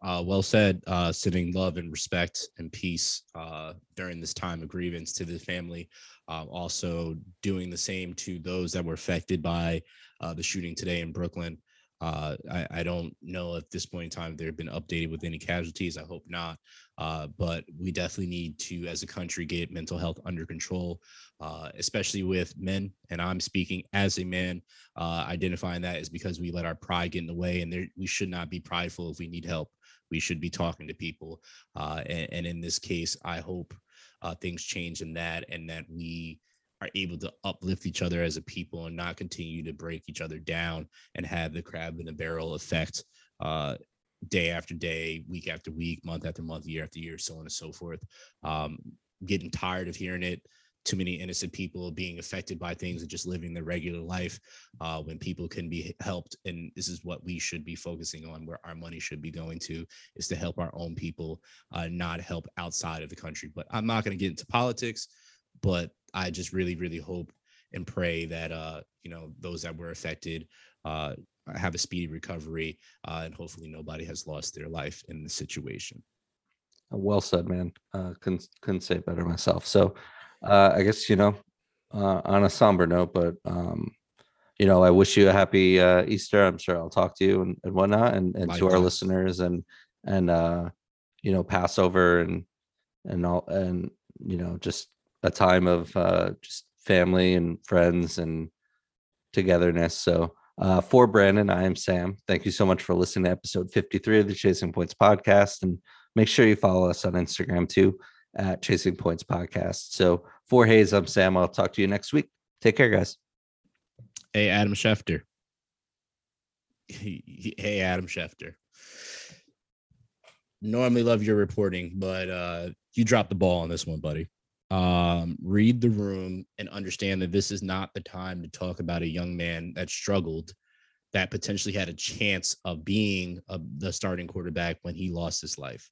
Uh, well said. Uh, sending love and respect and peace uh, during this time of grievance to the family. Uh, also doing the same to those that were affected by uh, the shooting today in Brooklyn. Uh, I, I don't know at this point in time if they've been updated with any casualties. I hope not. Uh, but we definitely need to, as a country, get mental health under control, uh, especially with men. And I'm speaking as a man. Uh, identifying that is because we let our pride get in the way, and there, we should not be prideful. If we need help, we should be talking to people. Uh, and, and in this case, I hope uh, things change in that, and that we are able to uplift each other as a people and not continue to break each other down and have the crab in the barrel effect uh, day after day, week after week, month after month, year after year, so on and so forth. Um, getting tired of hearing it. Too many innocent people being affected by things and just living their regular life uh, when people can be helped. And this is what we should be focusing on, where our money should be going to, is to help our own people, uh, not help outside of the country. But I'm not going to get into politics, but I just really, really hope and pray that, uh, you know, those that were affected uh, have a speedy recovery, uh, and hopefully nobody has lost their life in this situation. Well said, man. Uh, couldn't, couldn't say it better myself. So Uh, I guess, you know, uh, on a somber note, but, um, you know, I wish you a happy uh, Easter. I'm sure I'll talk to you and, and whatnot, and, and to our listeners, and, and uh, you know, Passover and, and all, and, you know, just a time of uh, just family and friends and togetherness. So uh, for Brandon, I am Sam. Thank you so much for listening to episode fifty-three of the Chasing Points podcast. And make sure you follow us on Instagram too, at Chasing Points Podcast. So for Hayes, I'm Sam. I'll talk to you next week. Take care, guys. Hey, Adam Schefter. Hey, Adam Schefter. Normally love your reporting, but uh, you dropped the ball on this one, buddy. Um, read the room and understand that this is not the time to talk about a young man that struggled, that potentially had a chance of being a, the starting quarterback when he lost his life.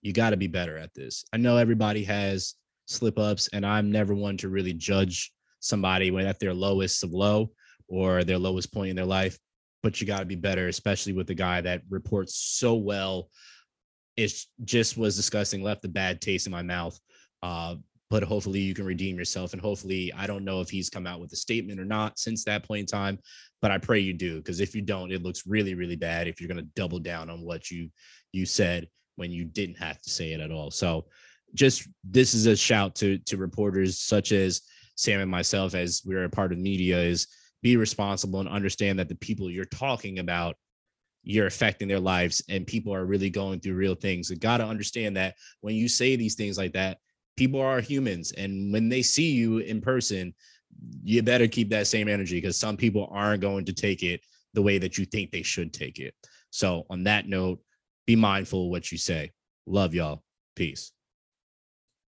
You got to be better at this. I know everybody has slip ups, and I'm never one to really judge somebody when at their lowest of low or their lowest point in their life, but you got to be better, especially with the guy that reports so well. It just was disgusting, left a bad taste in my mouth. Uh, but hopefully you can redeem yourself. And hopefully, I don't know if he's come out with a statement or not since that point in time, but I pray you do, because if you don't, it looks really, really bad if you're going to double down on what you, you said when you didn't have to say it at all. So just, this is a shout to, to reporters such as Sam and myself, as we're a part of media, is be responsible and understand that the people you're talking about, you're affecting their lives, and people are really going through real things. You got to understand that when you say these things like that, people are humans. And when they see you in person, you better keep that same energy, because some people aren't going to take it the way that you think they should take it. So on that note, be mindful of what you say. Love y'all. Peace.